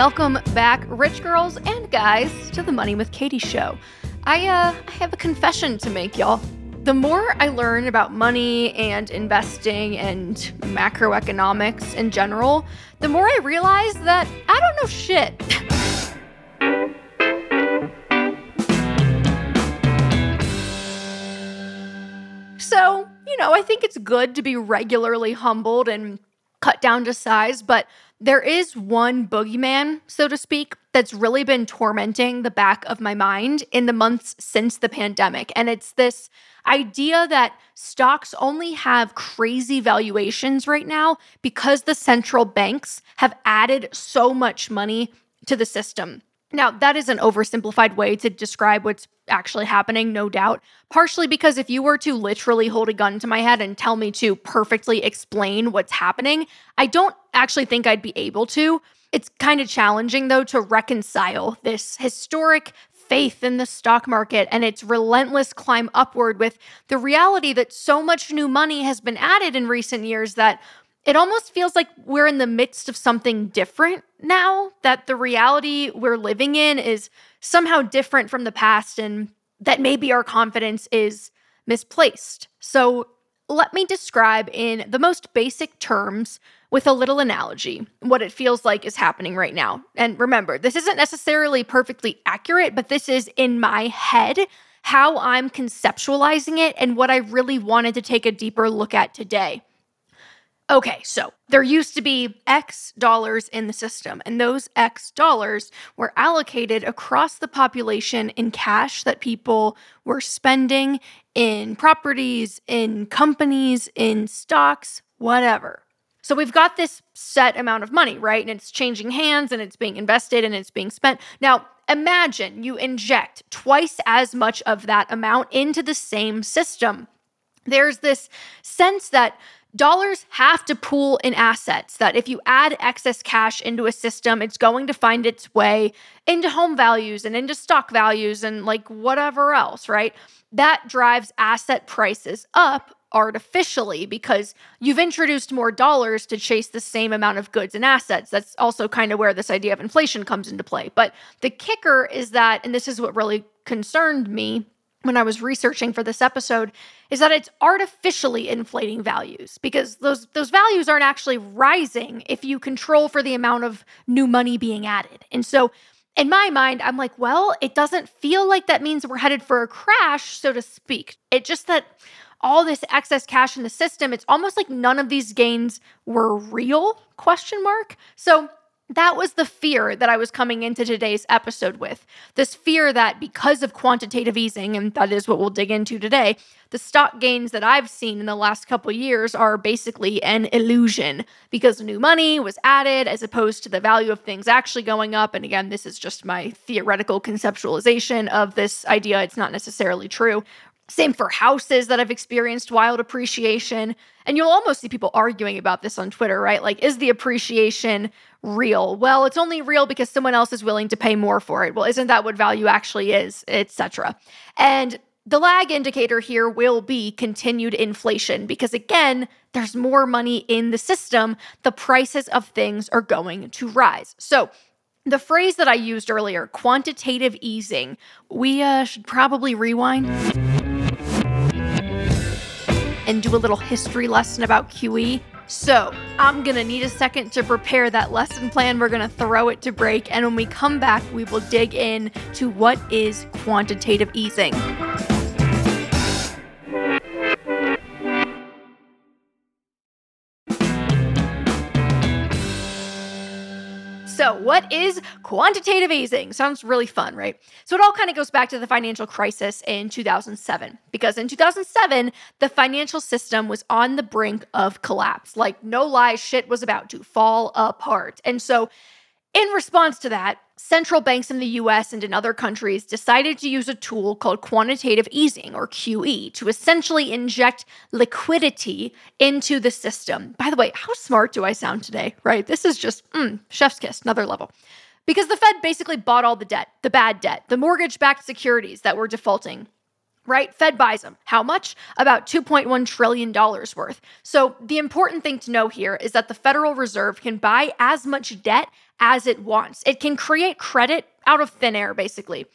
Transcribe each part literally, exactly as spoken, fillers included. Welcome back, rich girls and guys, to the Money with Katie show. I, uh, I have a confession to make, y'all. The more I learn about money and investing and macroeconomics in general, the more I realize that I don't know shit. So, you know, I think it's good to be regularly humbled and cut down to size, but there is one boogeyman, so to speak, that's really been tormenting the back of my mind in the months since the pandemic. And it's this idea that stocks only have crazy valuations right now because the central banks have added so much money to the system. Now, that is an oversimplified way to describe what's actually happening, no doubt, partially because if you were to literally hold a gun to my head and tell me to perfectly explain what's happening, I don't actually think I'd be able to. It's kind of challenging, though, to reconcile this historic faith in the stock market and its relentless climb upward with the reality that so much new money has been added in recent years that it almost feels like we're in the midst of something different now, that the reality we're living in is somehow different from the past and that maybe our confidence is misplaced. So let me describe in the most basic terms with a little analogy what it feels like is happening right now. And remember, this isn't necessarily perfectly accurate, but this is in my head how I'm conceptualizing it and what I really wanted to take a deeper look at today. Okay, so there used to be X dollars in the system, and those X dollars were allocated across the population in cash that people were spending in properties, in companies, in stocks, whatever. So we've got this set amount of money, right? And it's changing hands, and it's being invested, and it's being spent. Now, imagine you inject twice as much of that amount into the same system. There's this sense that dollars have to pool in assets, that if you add excess cash into a system, it's going to find its way into home values and into stock values and like whatever else, right? That drives asset prices up artificially because you've introduced more dollars to chase the same amount of goods and assets. That's also kind of where this idea of inflation comes into play. But the kicker is that, and this is what really concerned me when I was researching for this episode, is that it's artificially inflating values because those those values aren't actually rising if you control for the amount of new money being added. And so in my mind, I'm like, well, it doesn't feel like that means we're headed for a crash, so to speak. It's just that all this excess cash in the system, it's almost like none of these gains were real, question mark. So that was the fear that I was coming into today's episode with, this fear that because of quantitative easing, and that is what we'll dig into today, the stock gains that I've seen in the last couple years are basically an illusion because new money was added as opposed to the value of things actually going up. And again, this is just my theoretical conceptualization of this idea. It's not necessarily true. Same for houses that have experienced wild appreciation. And you'll almost see people arguing about this on Twitter, right? Like, is the appreciation real? Well, it's only real because someone else is willing to pay more for it. Well, isn't that what value actually is, et cetera. And the lag indicator here will be continued inflation because, again, there's more money in the system. The prices of things are going to rise. So the phrase that I used earlier, quantitative easing, we uh, should probably rewind and do a little history lesson about Q E. So I'm gonna need a second to prepare that lesson plan. We're gonna throw it to break. And when we come back, we will dig in to what is quantitative easing. So what is quantitative easing? Sounds really fun, right? So it all kind of goes back to the financial crisis in two thousand seven, because in two thousand seven, the financial system was on the brink of collapse. Like, no lie, shit was about to fall apart. And so in response to that, central banks in the U S and in other countries decided to use a tool called quantitative easing, or Q E, to essentially inject liquidity into the system. By the way, how smart do I sound today, right? This is just mm, chef's kiss, another level. Because the Fed basically bought all the debt, the bad debt, the mortgage-backed securities that were defaulting. right? Fed buys them. How much? About two point one trillion dollars worth. So the important thing to know here is that the Federal Reserve can buy as much debt as it wants. It can create credit out of thin air, basically.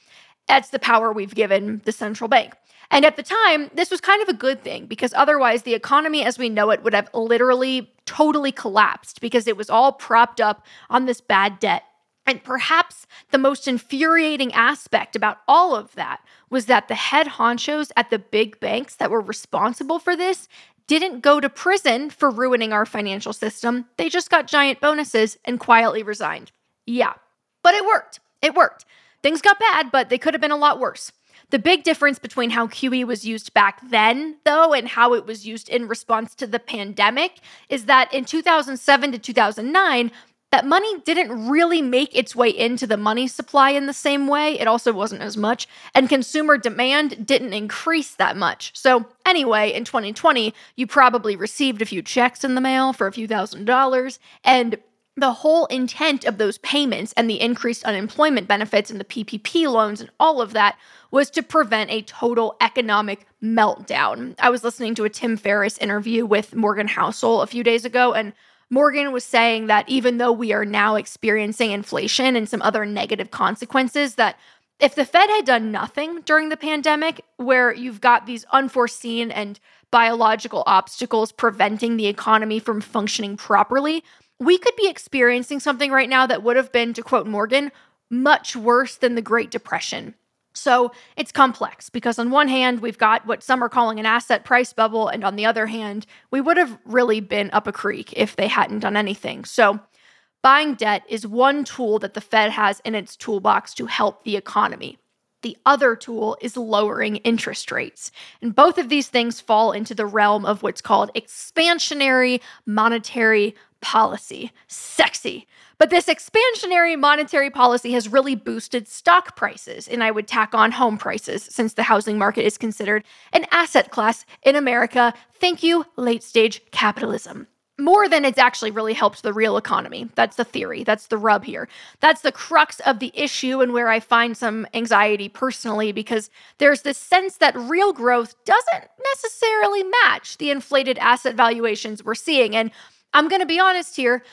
That's the power we've given the central bank. And at the time, this was kind of a good thing because otherwise the economy as we know it would have literally totally collapsed because it was all propped up on this bad debt. And perhaps the most infuriating aspect about all of that was that the head honchos at the big banks that were responsible for this didn't go to prison for ruining our financial system. They just got giant bonuses and quietly resigned. Yeah, but it worked. It worked. Things got bad, but they could have been a lot worse. The big difference between how Q E was used back then, though, and how it was used in response to the pandemic is that in two thousand seven to two thousand nine, that money didn't really make its way into the money supply in the same way. It also wasn't as much, and consumer demand didn't increase that much. So anyway, in twenty twenty, you probably received a few checks in the mail for a few thousand dollars, and the whole intent of those payments and the increased unemployment benefits and the P P P loans and all of that was to prevent a total economic meltdown. I was listening to a Tim Ferriss interview with Morgan Housel a few days ago, and Morgan was saying that even though we are now experiencing inflation and some other negative consequences, that if the Fed had done nothing during the pandemic, where you've got these unforeseen and biological obstacles preventing the economy from functioning properly, we could be experiencing something right now that would have been, to quote Morgan, much worse than the Great Depression. So it's complex because on one hand, we've got what some are calling an asset price bubble, and on the other hand, we would have really been up a creek if they hadn't done anything. So buying debt is one tool that the Fed has in its toolbox to help the economy. The other tool is lowering interest rates. And both of these things fall into the realm of what's called expansionary monetary policy. Sexy. But this expansionary monetary policy has really boosted stock prices, and I would tack on home prices since the housing market is considered an asset class in America. Thank you, late-stage capitalism. More than it's actually really helped the real economy. That's the theory. That's the rub here. That's the crux of the issue and where I find some anxiety personally, because there's this sense that real growth doesn't necessarily match the inflated asset valuations we're seeing. And I'm going to be honest here,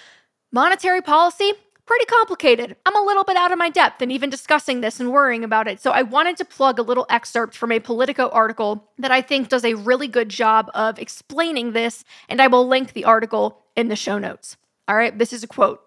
monetary policy, pretty complicated. I'm a little bit out of my depth in even discussing this and worrying about it. So I wanted to plug a little excerpt from a Politico article that I think does a really good job of explaining this, and I will link the article in the show notes. All right, this is a quote.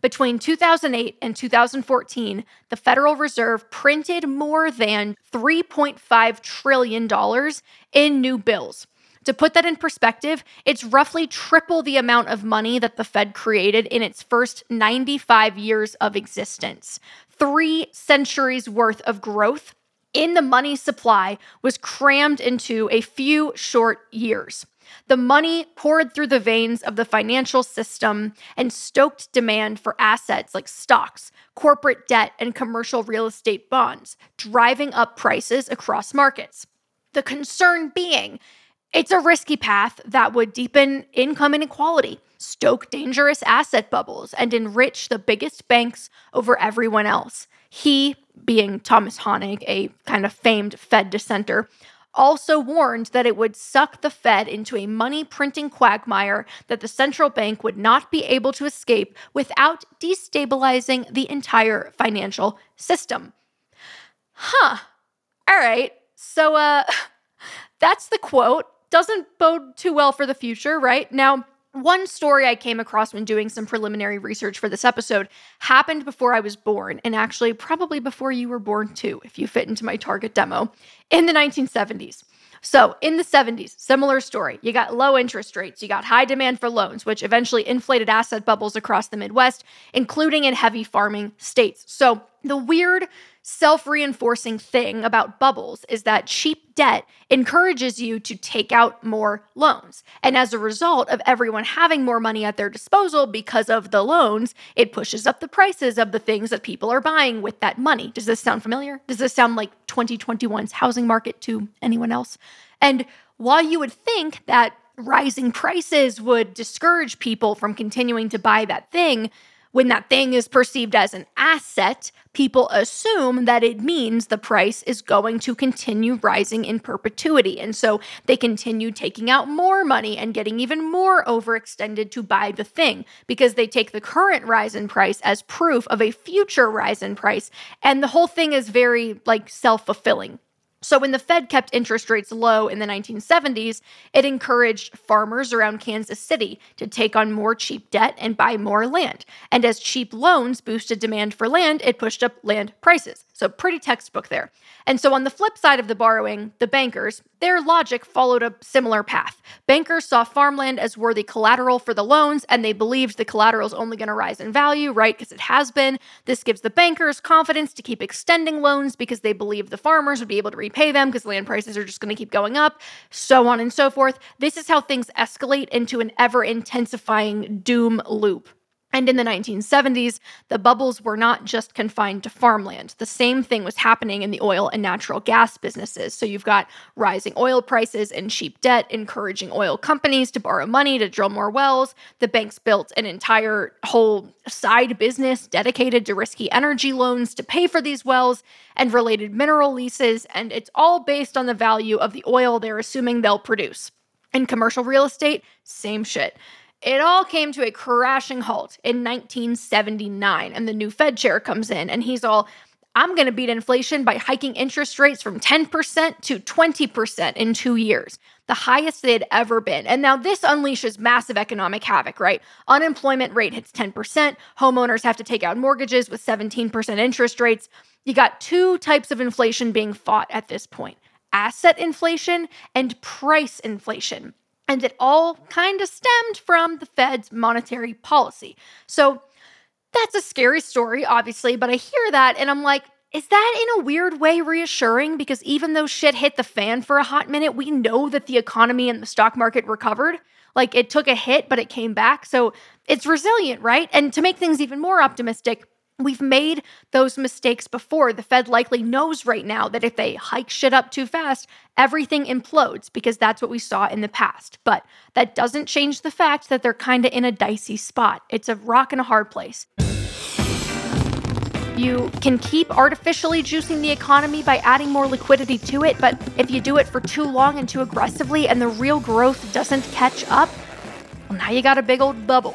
Between two thousand eight and two thousand fourteen, the Federal Reserve printed more than three point five trillion dollars in new bills. To put that in perspective, it's roughly triple the amount of money that the Fed created in its first ninety-five years of existence. Three centuries worth of growth in the money supply was crammed into a few short years. The money poured through the veins of the financial system and stoked demand for assets like stocks, corporate debt, and commercial real estate bonds, driving up prices across markets. The concern being, it's a risky path that would deepen income inequality, stoke dangerous asset bubbles, and enrich the biggest banks over everyone else. He, being Thomas Hoenig, a kind of famed Fed dissenter, also warned that it would suck the Fed into a money-printing quagmire that the central bank would not be able to escape without destabilizing the entire financial system. Huh. All right. So, uh, that's the quote. Doesn't bode too well for the future, right? Now, one story I came across when doing some preliminary research for this episode happened before I was born, and actually probably before you were born too, if you fit into my target demo, in the nineteen seventies. So in the seventies, similar story. You got low interest rates, you got high demand for loans, which eventually inflated asset bubbles across the Midwest, including in heavy farming states. So the weird self-reinforcing thing about bubbles is that cheap debt encourages you to take out more loans. And as a result of everyone having more money at their disposal because of the loans, it pushes up the prices of the things that people are buying with that money. Does this sound familiar? Does this sound like twenty twenty-one's housing market to anyone else? And while you would think that rising prices would discourage people from continuing to buy that thing, When that thing is perceived as an asset, people assume that it means the price is going to continue rising in perpetuity. And so they continue taking out more money and getting even more overextended to buy the thing because they take the current rise in price as proof of a future rise in price. And the whole thing is very like self-fulfilling. So when the Fed kept interest rates low in the nineteen seventies, it encouraged farmers around Kansas City to take on more cheap debt and buy more land. And as cheap loans boosted demand for land, it pushed up land prices. So pretty textbook there. And so on the flip side of the borrowing, the bankers, their logic followed a similar path. Bankers saw farmland as worthy collateral for the loans, and they believed the collateral is only going to rise in value, right? Because it has been. This gives the bankers confidence to keep extending loans because they believe the farmers would be able to repay them because land prices are just going to keep going up, so on and so forth. This is how things escalate into an ever-intensifying doom loop. And in the nineteen seventies, the bubbles were not just confined to farmland. The same thing was happening in the oil and natural gas businesses. So you've got rising oil prices and cheap debt, encouraging oil companies to borrow money to drill more wells. The banks built an entire whole side business dedicated to risky energy loans to pay for these wells and related mineral leases. And it's all based on the value of the oil they're assuming they'll produce. In commercial real estate, same shit. It all came to a crashing halt in nineteen seventy-nine, and the new Fed chair comes in, and he's all, I'm going to beat inflation by hiking interest rates from ten percent to twenty percent in two years, the highest they had ever been. And now this unleashes massive economic havoc, right? Unemployment rate hits ten percent. Homeowners have to take out mortgages with seventeen percent interest rates. You got two types of inflation being fought at this point, asset inflation and price inflation. And it all kind of stemmed from the Fed's monetary policy. So that's a scary story, obviously, but I hear that and I'm like, is that in a weird way reassuring? Because even though shit hit the fan for a hot minute, we know that the economy and the stock market recovered. Like it took a hit, but it came back. So it's resilient, right? And to make things even more optimistic, we've made those mistakes before. The Fed likely knows right now that if they hike shit up too fast, everything implodes because that's what we saw in the past. But that doesn't change the fact that they're kind of in a dicey spot. It's a rock and a hard place. You can keep artificially juicing the economy by adding more liquidity to it, but if you do it for too long and too aggressively and the real growth doesn't catch up, well, now you got a big old bubble.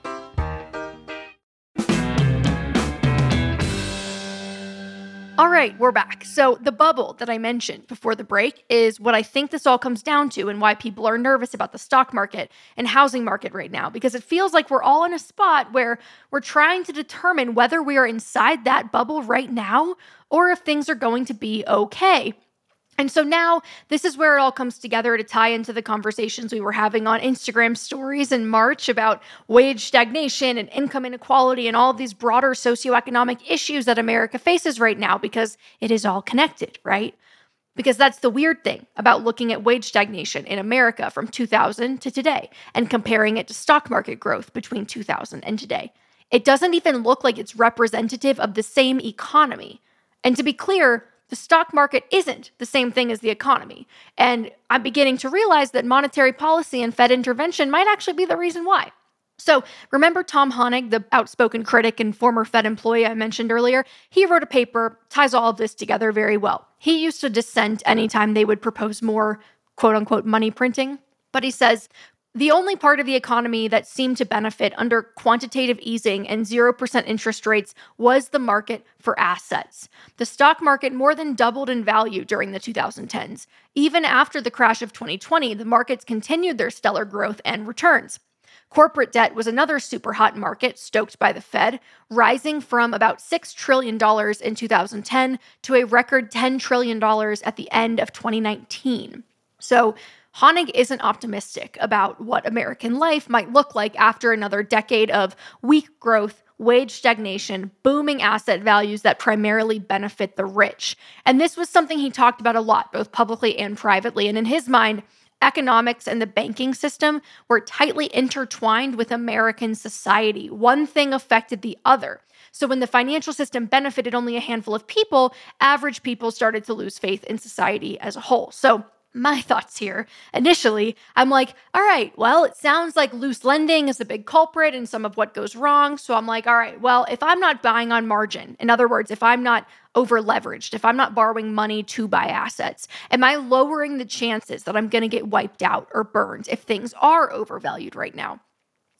All right, we're back. So the bubble that I mentioned before the break is what I think this all comes down to and why people are nervous about the stock market and housing market right now, because it feels like we're all in a spot where we're trying to determine whether we are inside that bubble right now or if things are going to be okay. And so now this is where it all comes together to tie into the conversations we were having on Instagram stories in March about wage stagnation and income inequality and all these broader socioeconomic issues that America faces right now, because it is all connected, right? Because that's the weird thing about looking at wage stagnation in America from two thousand to today and comparing it to stock market growth between two thousand and today. It doesn't even look like it's representative of the same economy. And to be clear, the stock market isn't the same thing as the economy. And I'm beginning to realize that monetary policy and Fed intervention might actually be the reason why. So remember Tom Hoenig, the outspoken critic and former Fed employee I mentioned earlier? He wrote a paper, ties all of this together very well. He used to dissent anytime they would propose more quote-unquote money printing. But he says, the only part of the economy that seemed to benefit under quantitative easing and zero percent interest rates was the market for assets. The stock market more than doubled in value during the twenty tens. Even after the crash of twenty twenty, the markets continued their stellar growth and returns. Corporate debt was another super hot market stoked by the Fed, rising from about six trillion dollars in two thousand ten to a record ten trillion dollars at the end of twenty nineteen. So Hoenig isn't optimistic about what American life might look like after another decade of weak growth, wage stagnation, booming asset values that primarily benefit the rich. And this was something he talked about a lot, both publicly and privately. And in his mind, economics and the banking system were tightly intertwined with American society. One thing affected the other. So when the financial system benefited only a handful of people, average people started to lose faith in society as a whole. So my thoughts here, initially, I'm like, all right, well, it sounds like loose lending is a big culprit in some of what goes wrong. So I'm like, all right, well, if I'm not buying on margin, in other words, if I'm not over-leveraged, if I'm not borrowing money to buy assets, am I lowering the chances that I'm going to get wiped out or burned if things are overvalued right now?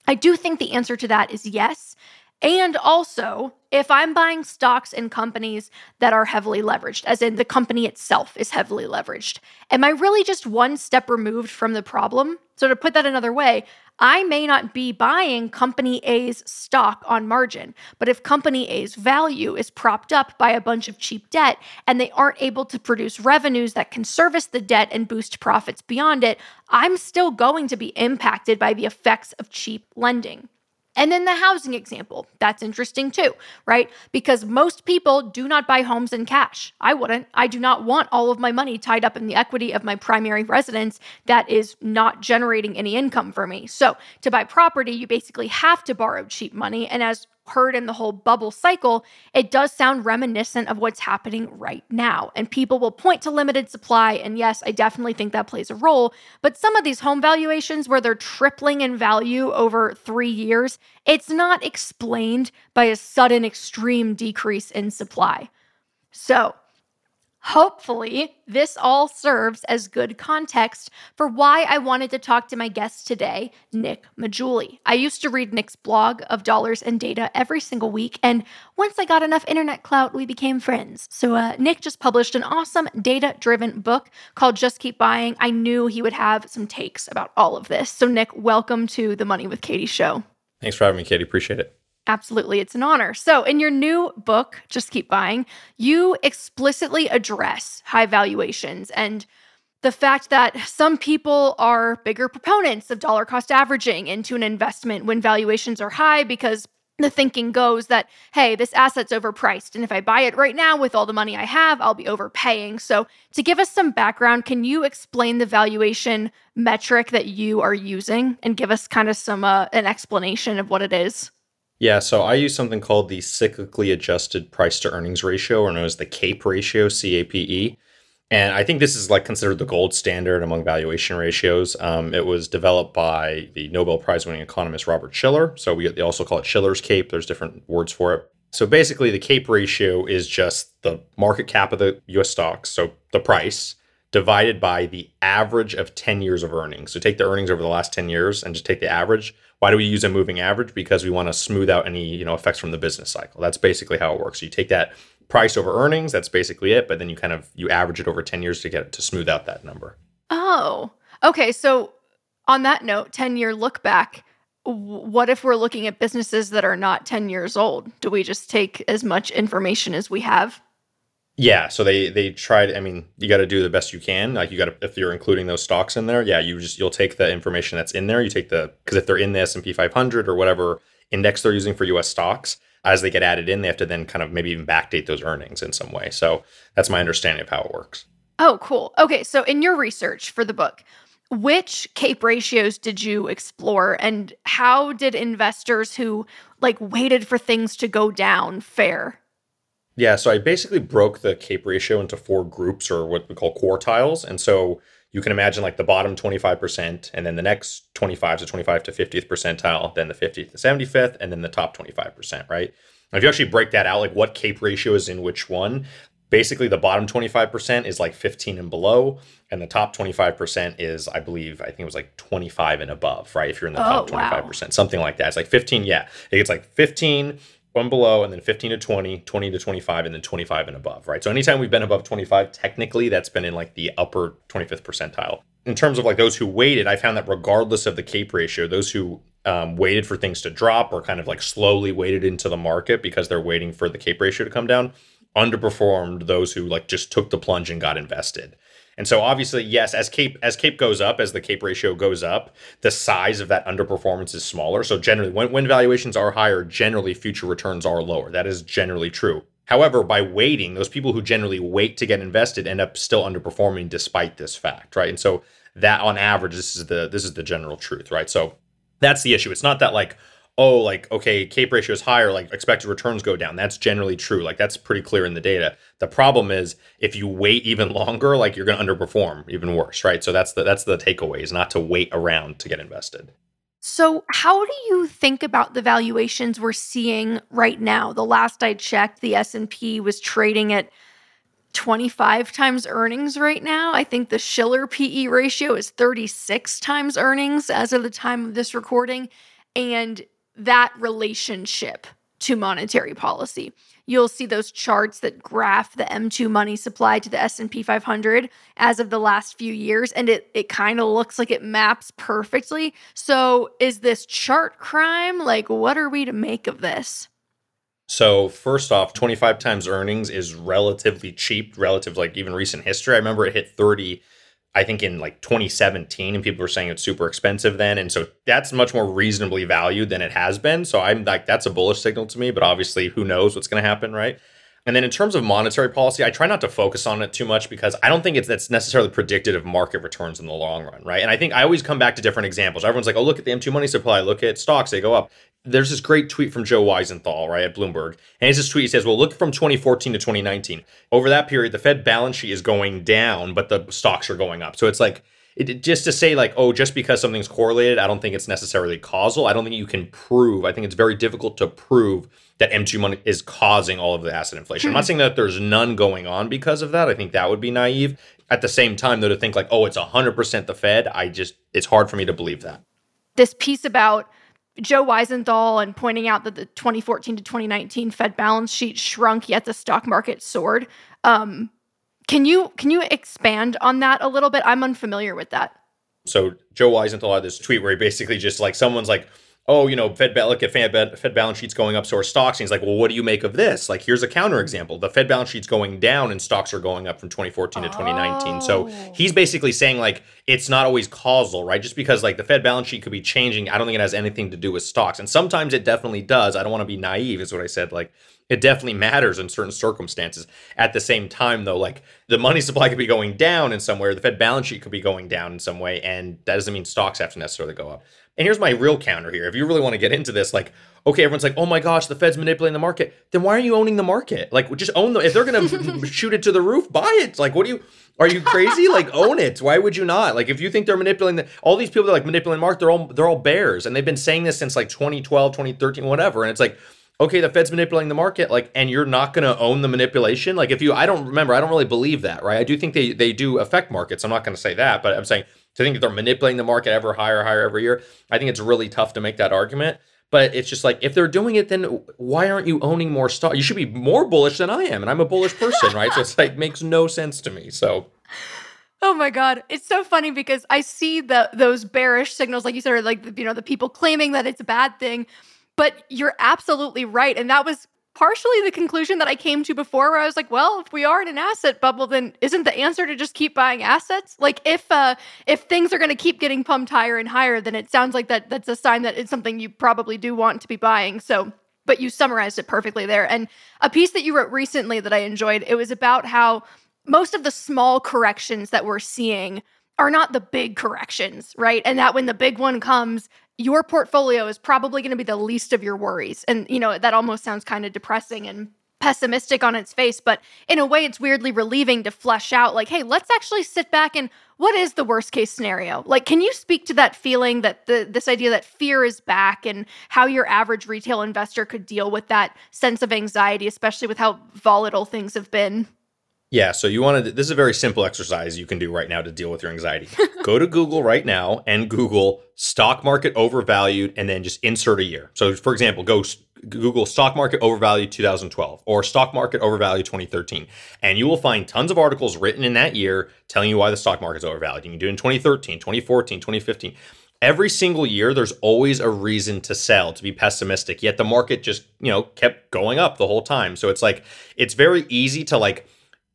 I do think the answer to that is yes. And also, if I'm buying stocks in companies that are heavily leveraged, as in the company itself is heavily leveraged, am I really just one step removed from the problem? So to put that another way, I may not be buying company A's stock on margin, but if company A's value is propped up by a bunch of cheap debt and they aren't able to produce revenues that can service the debt and boost profits beyond it, I'm still going to be impacted by the effects of cheap lending. And then the housing example, that's interesting too, right? Because most people do not buy homes in cash. I wouldn't. I do not want all of my money tied up in the equity of my primary residence that is not generating any income for me. So to buy property, you basically have to borrow cheap money. And as heard in the whole bubble cycle, it does sound reminiscent of what's happening right now. And people will point to limited supply, and yes, I definitely think that plays a role, but some of these home valuations where they're tripling in value over three years, it's not explained by a sudden extreme decrease in supply. So hopefully, this all serves as good context for why I wanted to talk to my guest today, Nick Maggiulli. I used to read Nick's blog of Dollars and Data every single week, and once I got enough internet clout, we became friends. So uh, Nick just published an awesome data-driven book called Just Keep Buying. I knew he would have some takes about all of this. So Nick, welcome to the Money with Katie show. Thanks for having me, Katie. Appreciate it. Absolutely. It's an honor. So in your new book, Just Keep Buying, you explicitly address high valuations and the fact that some people are bigger proponents of dollar cost averaging into an investment when valuations are high because the thinking goes that, hey, this asset's overpriced, and if I buy it right now with all the money I have, I'll be overpaying. So to give us some background, can you explain the valuation metric that you are using and give us kind of some uh, an explanation of what it is? Yeah, so I use something called the cyclically adjusted price to earnings ratio, or known as the CAPE ratio, C A P E. And I think this is like considered the gold standard among valuation ratios. Um, it was developed by the Nobel Prize winning economist Robert Schiller. So we they also call it Schiller's CAPE. There's different words for it. So basically the CAPE ratio is just the market cap of the U S stocks, so the price, divided by the average of ten years of earnings. So take the earnings over the last ten years and just take the average. Why do we use a moving average? Because we want to smooth out any, you know, effects from the business cycle. That's basically how it works. So you take that price over earnings, that's basically it, but then you kind of, you average it over ten years to get it to smooth out that number. Oh, okay. So on that note, ten-year look back, what if we're looking at businesses that are not ten years old? Do we just take as much information as we have? Yeah, so they they tried. I mean, you got to do the best you can. Like you got to, if you're including those stocks in there, yeah, you just you'll take the information that's in there. You take the because if they're in the S and P five hundred or whatever index they're using for U S stocks, as they get added in, they have to then kind of maybe even backdate those earnings in some way. So that's my understanding of how it works. Oh, cool. Okay, so in your research for the book, which CAPE ratios did you explore, and how did investors who like waited for things to go down fare? Yeah, so I basically broke the CAPE ratio into four groups, or what we call quartiles. And so you can imagine like the bottom twenty-five percent, and then the next twenty-five to twenty-five to fiftieth percentile, then the fiftieth to seventy-fifth, and then the top twenty-five percent, right? And if you actually break that out, like what CAPE ratio is in which one, basically the bottom twenty-five percent is like fifteen and below, and the top twenty-five percent is, I believe, I think it was like twenty-five and above, right? If you're in the oh, top twenty-five percent, wow. Something like that. It's like fifteen, yeah. It gets like fifteen one below, and then fifteen to twenty, twenty to twenty-five, and then twenty-five and above, right? So anytime we've been above twenty-five, technically that's been in like the upper twenty-fifth percentile. In terms of like those who waited, I found that regardless of the CAPE ratio, those who um, waited for things to drop or kind of like slowly waited into the market because they're waiting for the CAPE ratio to come down, underperformed those who like just took the plunge and got invested. And so obviously, yes, as CAPE, as CAPE goes up, as the CAPE ratio goes up, the size of that underperformance is smaller. So generally, when, when valuations are higher, generally future returns are lower. That is generally true. However, by waiting, those people who generally wait to get invested end up still underperforming despite this fact, right? And so that on average, this is the this is the general truth, right? So that's the issue. It's not that like, oh, like, okay, CAPE ratio is higher, like expected returns go down. That's generally true. Like that's pretty clear in the data. The problem is if you wait even longer, like you're going to underperform even worse, right? So that's the that's the takeaway, is not to wait around to get invested. So how do you think about the valuations we're seeing right now? The last I checked, the S and P was trading at twenty-five times earnings right now. I think the Shiller P E ratio is thirty-six times earnings as of the time of this recording, and that relationship to monetary policy. You'll see those charts that graph the M two money supply to the S and P five hundred as of the last few years, and it it kind of looks like it maps perfectly. So is this chart crime? Like, what are we to make of this? So first off, twenty-five times earnings is relatively cheap, relative like even recent history. I remember it hit thirty, I think in like twenty seventeen, and people were saying it's super expensive then. And so that's much more reasonably valued than it has been. So I'm like, that's a bullish signal to me, but obviously who knows what's going to happen, right? And then in terms of monetary policy, I try not to focus on it too much because I don't think it's that's necessarily predictive of market returns in the long run, right? And I think I always come back to different examples. Everyone's like, oh, look at the M two money supply, look at stocks, they go up. There's this great tweet from Joe Weisenthal, right, at Bloomberg. And it's this tweet, he says, well, look from twenty fourteen to twenty nineteen. Over that period, the Fed balance sheet is going down, but the stocks are going up. So it's like, it, just to say like, oh, just because something's correlated, I don't think it's necessarily causal. I don't think you can prove, I think it's very difficult to prove that M two money is causing all of the asset inflation. Mm-hmm. I'm not saying that there's none going on because of that. I think that would be naive. At the same time, though, to think like, oh, it's one hundred percent the Fed, I just, it's hard for me to believe that. This piece about Joe Weisenthal and pointing out that the twenty fourteen to twenty nineteen Fed balance sheet shrunk, yet the stock market soared. Um, can you can you expand on that a little bit? I'm unfamiliar with that. So Joe Weisenthal had this tweet where he basically just like, someone's like, oh, you know, Fed, look at Fed balance sheets going up, so are stocks. And he's like, well, what do you make of this? Like, here's a counterexample. The Fed balance sheet's going down and stocks are going up from twenty fourteen to twenty nineteen. Oh. So he's basically saying, like, it's not always causal, right? Just because, like, the Fed balance sheet could be changing, I don't think it has anything to do with stocks. And sometimes it definitely does. I don't want to be naive is what I said, like, it definitely matters in certain circumstances. At the same time, though, like the money supply could be going down in some way, or the Fed balance sheet could be going down in some way, and that doesn't mean stocks have to necessarily go up. And here's my real counter here. If you really want to get into this, like, okay, everyone's like, oh my gosh, the Fed's manipulating the market. Then why are you owning the market? Like, just own the, if they're going to shoot it to the roof, buy it. Like, what do you, are you crazy? Like, own it. Why would you not? Like, if you think they're manipulating, the, all these people that are like manipulating the market, they're all, they're all bears. And they've been saying this since like twenty twelve, twenty thirteen, whatever. And it's like, okay, the Fed's manipulating the market, like, and you're not going to own the manipulation. Like, if you, I don't remember, I don't really believe that, right? I do think they they do affect markets. I'm not going to say that, but I'm saying to think that they're manipulating the market ever higher, higher every year, I think it's really tough to make that argument. But it's just like, if they're doing it, then why aren't you owning more stock? You should be more bullish than I am, and I'm a bullish person, right? So it's like, makes no sense to me, so. Oh my God. It's so funny because I see the those bearish signals, like you said, are like, you know, the people claiming that it's a bad thing. But you're absolutely right. And that was partially the conclusion that I came to before, where I was like, well, if we are in an asset bubble, then isn't the answer to just keep buying assets? Like if uh, if things are going to keep getting pumped higher and higher, then it sounds like that that's a sign that it's something you probably do want to be buying. So, but you summarized it perfectly there. And a piece that you wrote recently that I enjoyed, it was about how most of the small corrections that we're seeing are not the big corrections, right? And that when the big one comes, your portfolio is probably going to be the least of your worries. And, you know, that almost sounds kind of depressing and pessimistic on its face, but in a way it's weirdly relieving to flesh out like, hey, let's actually sit back and what is the worst case scenario? Like, can you speak to that feeling that the, this idea that fear is back and how your average retail investor could deal with that sense of anxiety, especially with how volatile things have been? Yeah, so you want to, this is a very simple exercise you can do right now to deal with your anxiety. Go to Google right now and Google stock market overvalued and then just insert a year. So for example, go Google stock market overvalued two thousand twelve or stock market overvalued twenty thirteen. And you will find tons of articles written in that year telling you why the stock market's overvalued. You can do it in twenty thirteen, twenty fourteen, twenty fifteen. Every single year, there's always a reason to sell, to be pessimistic. Yet the market just, you know, kept going up the whole time. So it's like, it's very easy to like,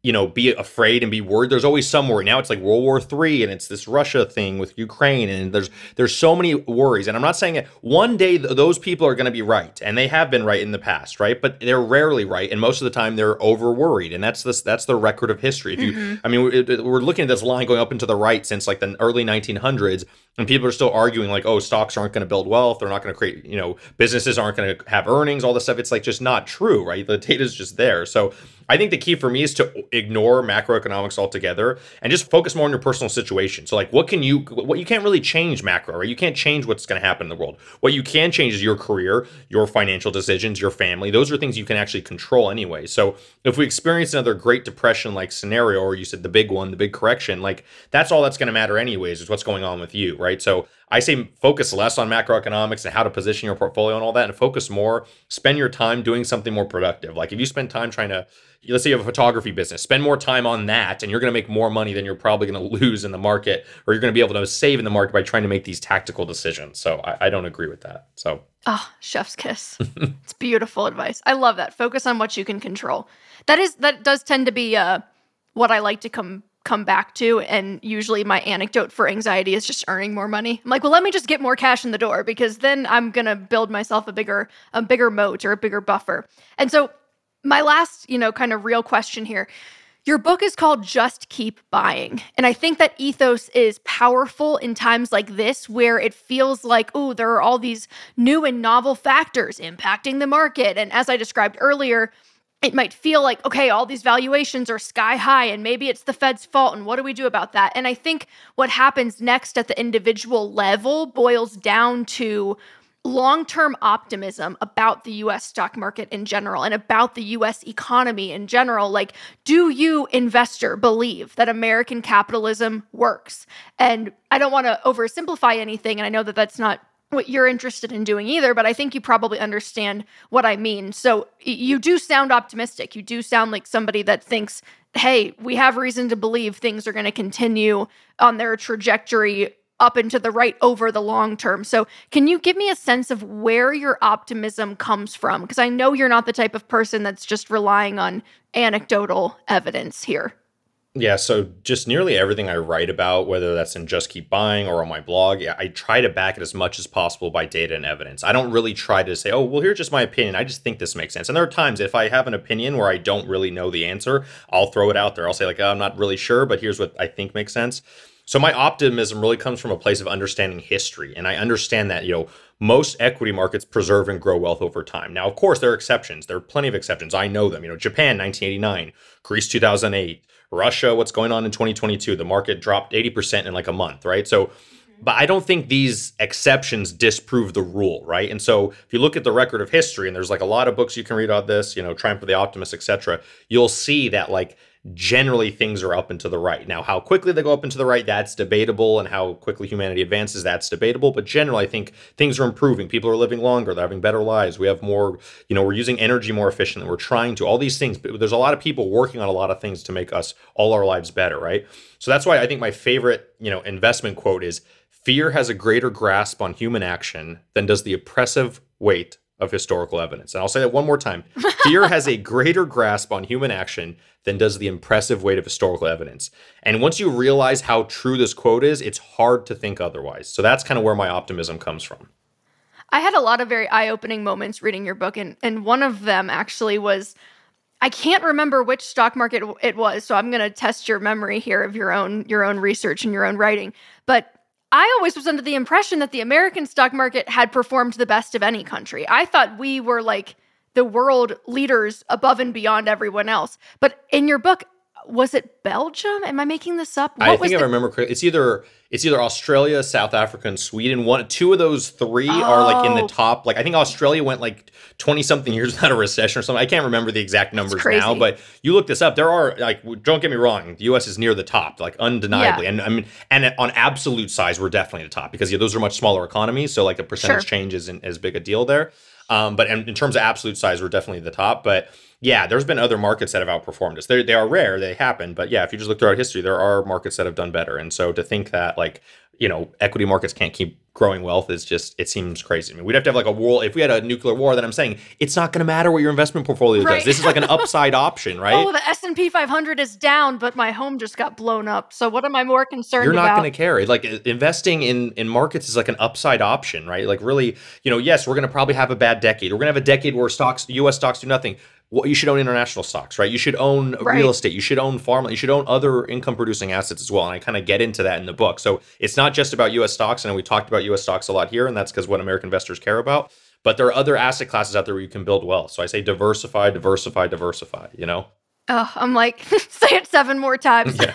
you know, be afraid and be worried. There's always some worry. Now it's like World War Three, and it's this Russia thing with Ukraine, and there's there's so many worries. And I'm not saying that one day th those people are going to be right, and they have been right in the past, right? But they're rarely right, and most of the time they're over worried, and that's this that's the record of history. If you, mm-hmm. I mean, it, it, we're looking at this line going up into the right since like the early nineteen hundreds, and people are still arguing like, oh, stocks aren't going to build wealth, they're not going to create, you know, businesses aren't going to have earnings, all this stuff. It's like just not true, right? The data's just there. So I think the key for me is to ignore macroeconomics altogether and just focus more on your personal situation. So like, what can you, what you can't really change macro, right? You can't change what's going to happen in the world. What you can change is your career, your financial decisions, your family. Those are things you can actually control anyway. So if we experience another Great Depression like scenario, or you said the big one, the big correction, like that's all that's going to matter anyways, is what's going on with you, right? So I say focus less on macroeconomics and how to position your portfolio and all that, and focus more, spend your time doing something more productive. Like if you spend time trying to, let's say you have a photography business, spend more time on that, and you're going to make more money than you're probably going to lose in the market, or you're going to be able to save in the market by trying to make these tactical decisions. So I, I don't agree with that. So, oh, chef's kiss. It's beautiful advice. I love that. Focus on what you can control. That is, that does tend to be uh, what I like to come come back to. And usually my anecdote for anxiety is just earning more money. I'm like, well, let me just get more cash in the door, because then I'm going to build myself a bigger, a bigger moat or a bigger buffer. And so my last, you know, kind of real question here. Your book is called Just Keep Buying. And I think that ethos is powerful in times like this, where it feels like, oh, there are all these new and novel factors impacting the market. And as I described earlier, it might feel like, okay, all these valuations are sky high, and maybe it's the Fed's fault, and what do we do about that? And I think what happens next at the individual level boils down to long-term optimism about the U S stock market in general and about the U S economy in general. Like, do you, investor, believe that American capitalism works? And I don't want to oversimplify anything, and I know that that's not what you're interested in doing either, but I think you probably understand what I mean. So you do sound optimistic. You do sound like somebody that thinks, hey, we have reason to believe things are going to continue on their trajectory up and to the right over the long term. So can you give me a sense of where your optimism comes from? Because I know you're not the type of person that's just relying on anecdotal evidence here. Yeah, so just nearly everything I write about, whether that's in Just Keep Buying or on my blog, I try to back it as much as possible by data and evidence. I don't really try to say, oh, well, here's just my opinion, I just think this makes sense. And there are times if I have an opinion where I don't really know the answer, I'll throw it out there. I'll say like, oh, I'm not really sure, but here's what I think makes sense. So my optimism really comes from a place of understanding history. And I understand that, you know, most equity markets preserve and grow wealth over time. Now, of course, there are exceptions. There are plenty of exceptions. I know them. You know, Japan, nineteen eighty-nine, Greece, two thousand eight, Russia, what's going on in twenty twenty-two. The market dropped eighty percent in like a month, right? So, but I don't think these exceptions disprove the rule, right? And so if you look at the record of history, and there's like a lot of books you can read on this, you know, Triumph of the Optimist, et cetera, you'll see that like, generally things are up and to the right. Now, how quickly they go up and to the right, that's debatable, and how quickly humanity advances, that's debatable. But generally, I think things are improving. People are living longer. They're having better lives. We have more, you know, we're using energy more efficiently. We're trying to, all these things. But there's a lot of people working on a lot of things to make us, all our lives better, right? So that's why I think my favorite, you know, investment quote is, fear has a greater grasp on human action than does the oppressive weight of historical evidence. And I'll say that one more time. Fear has a greater grasp on human action than does the impressive weight of historical evidence. And once you realize how true this quote is, it's hard to think otherwise. So that's kind of where my optimism comes from. I had a lot of very eye-opening moments reading your book. And, and one of them actually was, I can't remember which stock market it was, so I'm going to test your memory here of your own, your own research and your own writing. But I always was under the impression that the American stock market had performed the best of any country. I thought we were like the world leaders above and beyond everyone else. But in your book, was it Belgium? Am I making this up? What I think I remember correctly. It's either it's either Australia, South Africa, and Sweden. One, two of those three oh. are like in the top. Like I think Australia went like twenty something years without a recession or something. I can't remember the exact numbers now, but you look this up. There are like, don't get me wrong, the U S is near the top, like undeniably, yeah. and I mean, and on absolute size, we're definitely at the top because yeah, those are much smaller economies, so like the percentage sure. change isn't as big a deal there. Um, but in, in terms of absolute size, we're definitely at the top. But yeah, there's been other markets that have outperformed us. They're, they are rare, they happen. But yeah, if you just look throughout history, there are markets that have done better. And so to think that like, you know, equity markets can't keep growing wealth is just, it seems crazy. I mean, we'd have to have like a war. If we had a nuclear war, then I'm saying it's not going to matter what your investment portfolio right. does. This is like an upside option, right? Oh, the S and P five hundred is down, but my home just got blown up. So what am I more concerned about? You're not going to care. Like investing in, in markets is like an upside option, right? Like really, you know, yes, we're going to probably have a bad decade. We're going to have a decade where stocks, U S stocks do nothing. Well, you should own international stocks, right? You should own right. real estate. You should own farmland. You should own other income-producing assets as well. And I kind of get into that in the book. So it's not just about U S stocks. And we talked about U S stocks a lot here, and that's because what American investors care about. But there are other asset classes out there where you can build wealth. So I say diversify, diversify, diversify, you know? Oh, I'm like, say it seven more times. Yeah.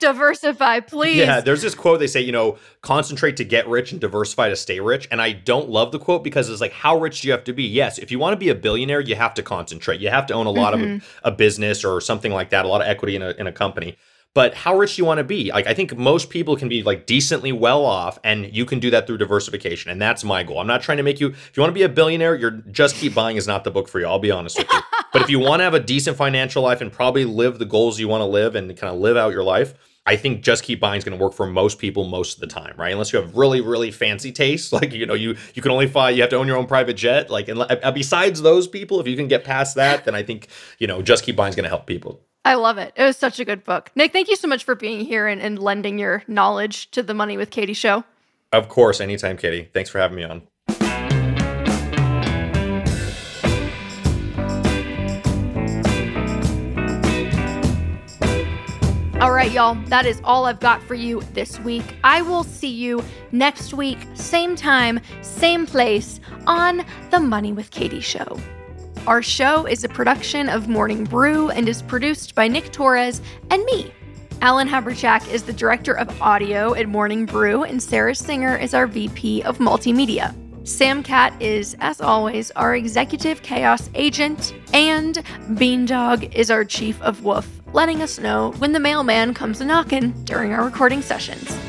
Diversify, please. Yeah, there's this quote they say, you know, concentrate to get rich and diversify to stay rich. And I don't love the quote because it's like, how rich do you have to be? Yes, if you want to be a billionaire, you have to concentrate. You have to own a lot mm-hmm. of a, a business or something like that, a lot of equity in a, in a company. But how rich do you want to be? Like, I think most people can be like decently well off, and you can do that through diversification. And that's my goal. I'm not trying to make you, if you want to be a billionaire, you're Just Keep Buying is not the book for you. I'll be honest with you. But if you want to have a decent financial life and probably live the goals you want to live and kind of live out your life, I think Just Keep Buying is going to work for most people most of the time, right? Unless you have really, really fancy tastes. Like, you know, you you can only fly, you have to own your own private jet. Like, and besides those people, if you can get past that, then I think, you know, Just Keep Buying is going to help people. I love it. It was such a good book. Nick, thank you so much for being here and, and lending your knowledge to the Money with Katie show. Of course. Anytime, Katie. Thanks for having me on. All right, y'all, that is all I've got for you this week. I will see you next week, same time, same place, on the Money with Katie show. Our show is a production of Morning Brew and is produced by Nick Torres and me. Alan Haberchak is the director of audio at Morning Brew, and Sarah Singer is our V P of multimedia. Sam Cat is, as always, our executive chaos agent, and Beandog is our chief of woof, letting us know when the mailman comes a-knockin' during our recording sessions.